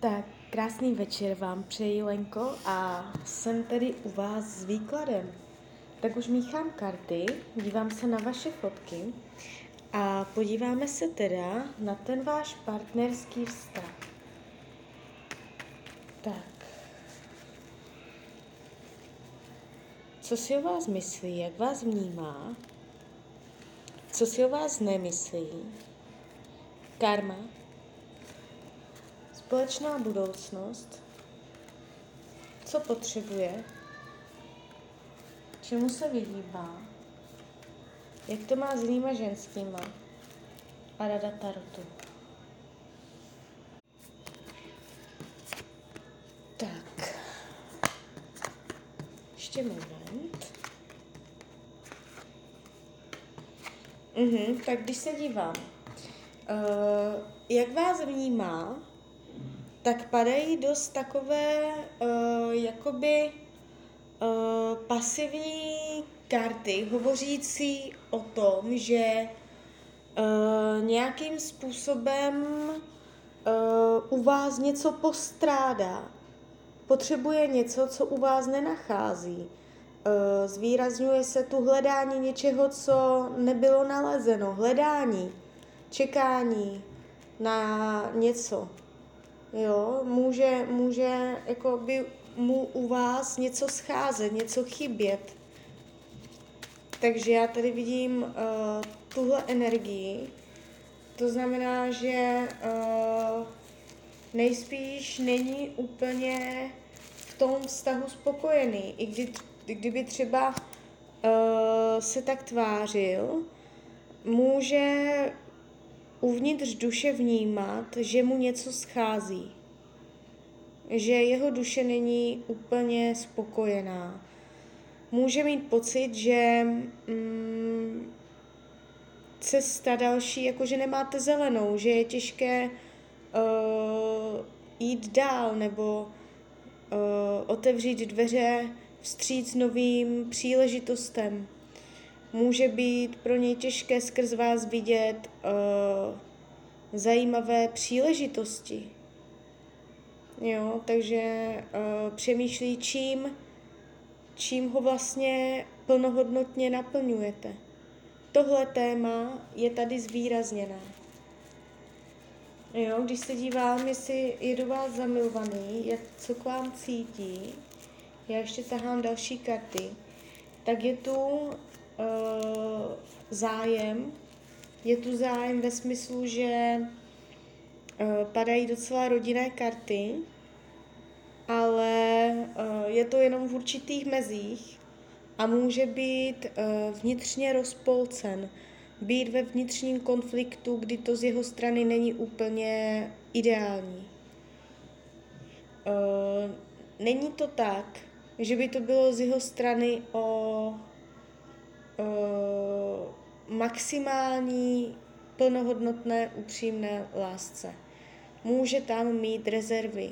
Tak, krásný večer vám přeji, Lenko, a jsem tady u vás s výkladem. Tak už míchám karty, dívám se na vaše fotky a podíváme se teda na ten váš partnerský vztah. Tak, co si o vás myslí, jak vás vnímá, co si o vás nemyslí, karma, společná budoucnost, co potřebuje, čemu se vyhýbá, jak to má s jinýma ženskýma a rada tarotu. Tak, ještě moment. Tak když se dívám, jak vás vnímá, tak padají dost takové pasivní karty, hovořící o tom, že nějakým způsobem u vás něco postrádá, potřebuje něco, co u vás nenachází. Zvýrazňuje se tu hledání něčeho, co nebylo nalezeno, hledání, čekání na něco. Jo, může jako by mu u vás něco scházet, něco chybět. Takže já tady vidím tuhle energii. To znamená, že nejspíš není úplně v tom vztahu spokojený. I kdyby třeba se tak tvářil, může uvnitř duše vnímat, že mu něco schází, že jeho duše není úplně spokojená. Může mít pocit, že cesta další, jakože nemáte zelenou, že je těžké jít dál nebo otevřít dveře vstříc novým příležitostem. Může být pro něj těžké skrz vás vidět zajímavé příležitosti. Jo, takže přemýšlí, čím ho vlastně plnohodnotně naplňujete. Tohle téma je tady zvýrazněné. Jo, když se dívám, jestli je do vás zamilovaný, co k vám cítí, já ještě tahám další karty, tak je tu zájem. Je tu zájem ve smyslu, že padají docela rodinné karty, ale je to jenom v určitých mezích a může být vnitřně rozpolcen, být ve vnitřním konfliktu, kdy to z jeho strany není úplně ideální. Není to tak, že by to bylo z jeho strany o maximální, plnohodnotné, upřímné lásce. Může tam mít rezervy.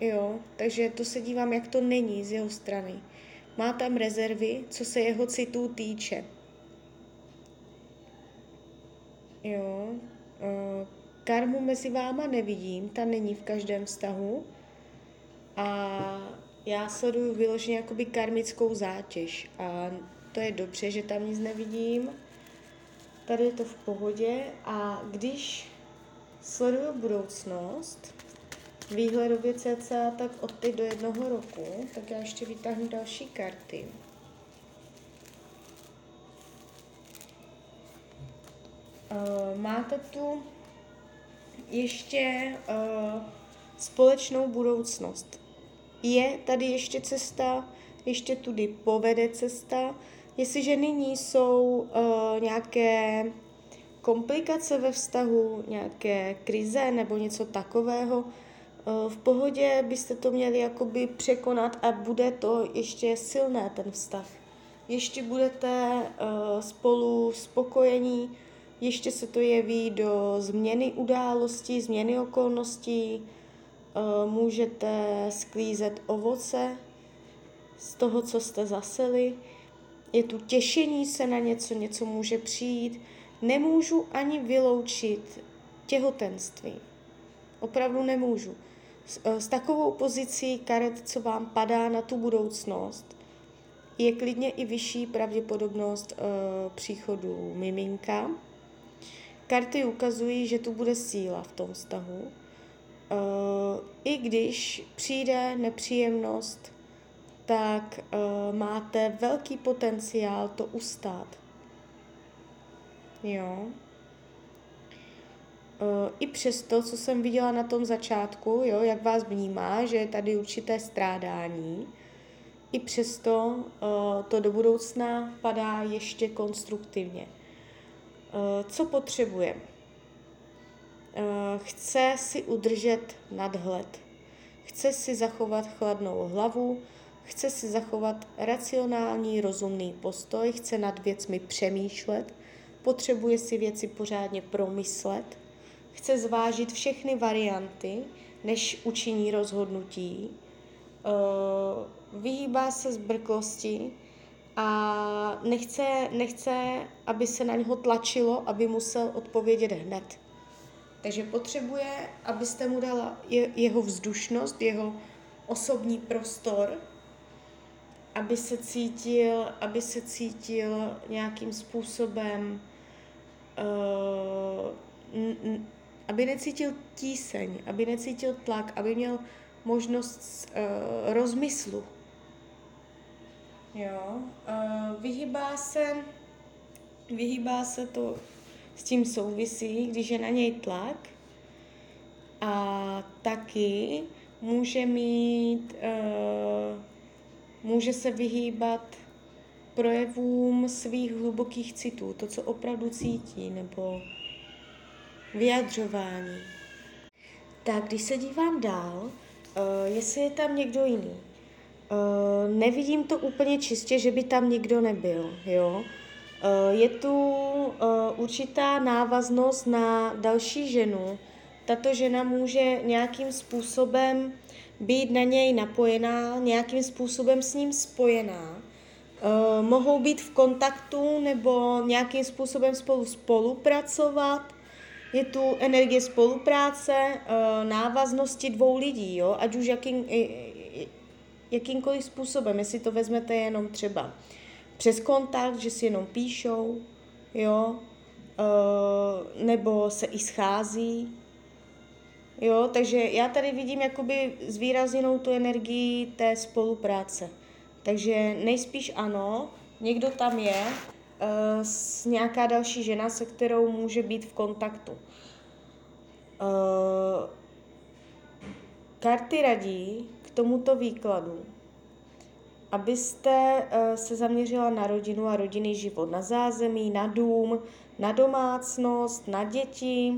Jo, takže to se dívám, jak to není z jeho strany. Má tam rezervy, co se jeho citů týče. Jo, karmu mezi váma nevidím, ta není v každém vztahu. A já sleduju vyloženě jakoby karmickou zátěž a to je dobře, že tam nic nevidím. Tady je to v pohodě. A když sleduju budoucnost, výhledově cca tak od teď do 1 roku, tak já ještě vytáhnu další karty. Máte tu ještě společnou budoucnost. Je tady ještě cesta, ještě tudy povede cesta. Jestliže nyní jsou nějaké komplikace ve vztahu, nějaké krize nebo něco takového, v pohodě byste to měli jakoby překonat a bude to ještě silné ten vztah. Ještě budete spolu spokojení, ještě se to jeví do změny událostí, změny okolností, můžete sklízet ovoce z toho, co jste zaseli. Je tu těšení se na něco může přijít. Nemůžu ani vyloučit těhotenství. Opravdu nemůžu. S takovou pozicí karet, co vám padá na tu budoucnost, je klidně i vyšší pravděpodobnost příchodu miminka. Karty ukazují, že tu bude síla v tom vztahu. I když přijde nepříjemnost, tak máte velký potenciál to ustát. Jo. I přes to, co jsem viděla na tom začátku, jo, jak vás vnímá, že je tady určité strádání, i přesto to do budoucna padá ještě konstruktivně. Co potřebujeme? Chce si udržet nadhled, chce si zachovat chladnou hlavu, chce si zachovat racionální, rozumný postoj, chce nad věcmi přemýšlet, potřebuje si věci pořádně promyslet, chce zvážit všechny varianty, než učiní rozhodnutí, vyhýbá se zbrklosti a nechce, aby se na něho tlačilo, aby musel odpovědět hned. Takže potřebuje, abyste mu dala jeho vzdušnost, jeho osobní prostor, aby se cítil nějakým způsobem, aby necítil tíseň, aby necítil tlak, aby měl možnost rozmyslu. Jo, vyhýbá se to, s tím souvisí, když je na něj tlak, a taky může se vyhýbat projevům svých hlubokých citů, to, co opravdu cítí, nebo vyjadřování. Tak, když se dívám dál, jestli je tam někdo jiný. Nevidím to úplně čistě, že by tam nikdo nebyl, jo. Je tu určitá návaznost na další ženu. Tato žena může nějakým způsobem být na něj napojená, nějakým způsobem s ním spojená. Mohou být v kontaktu nebo nějakým způsobem spolupracovat. Je tu energie spolupráce, návaznosti dvou lidí, jo? Ať už jakýmkoliv způsobem, jestli to vezmete jenom třeba přes kontakt, že si jenom píšou, jo? Nebo se i schází. Jo? Takže já tady vidím jakoby zvýrazněnou tu energii té spolupráce. Takže nejspíš ano, někdo tam je, nějaká další žena, se kterou může být v kontaktu. Karty radí k tomuto výkladu, abyste se zaměřila na rodinu a rodinný život, na zázemí, na dům, na domácnost, na děti,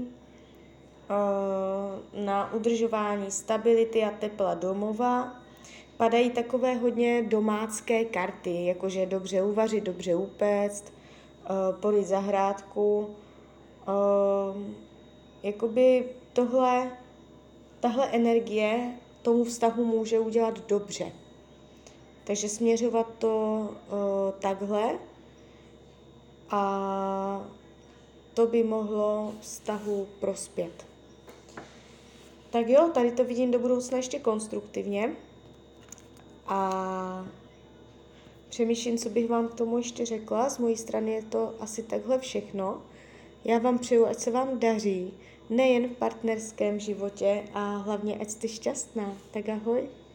na udržování stability a tepla domova. Padají takové hodně domácké karty, jakože dobře uvařit, dobře upéct, polit zahrádku. Jakoby tahle energie tomu vztahu může udělat dobře. Takže směřovat to takhle a to by mohlo vztahu prospět. Tak jo, tady to vidím do budoucna ještě konstruktivně. A přemýšlím, co bych vám k tomu ještě řekla. Z mojí strany je to asi takhle všechno. Já vám přeju, ať se vám daří, nejen v partnerském životě a hlavně, ať jste šťastná. Tak ahoj.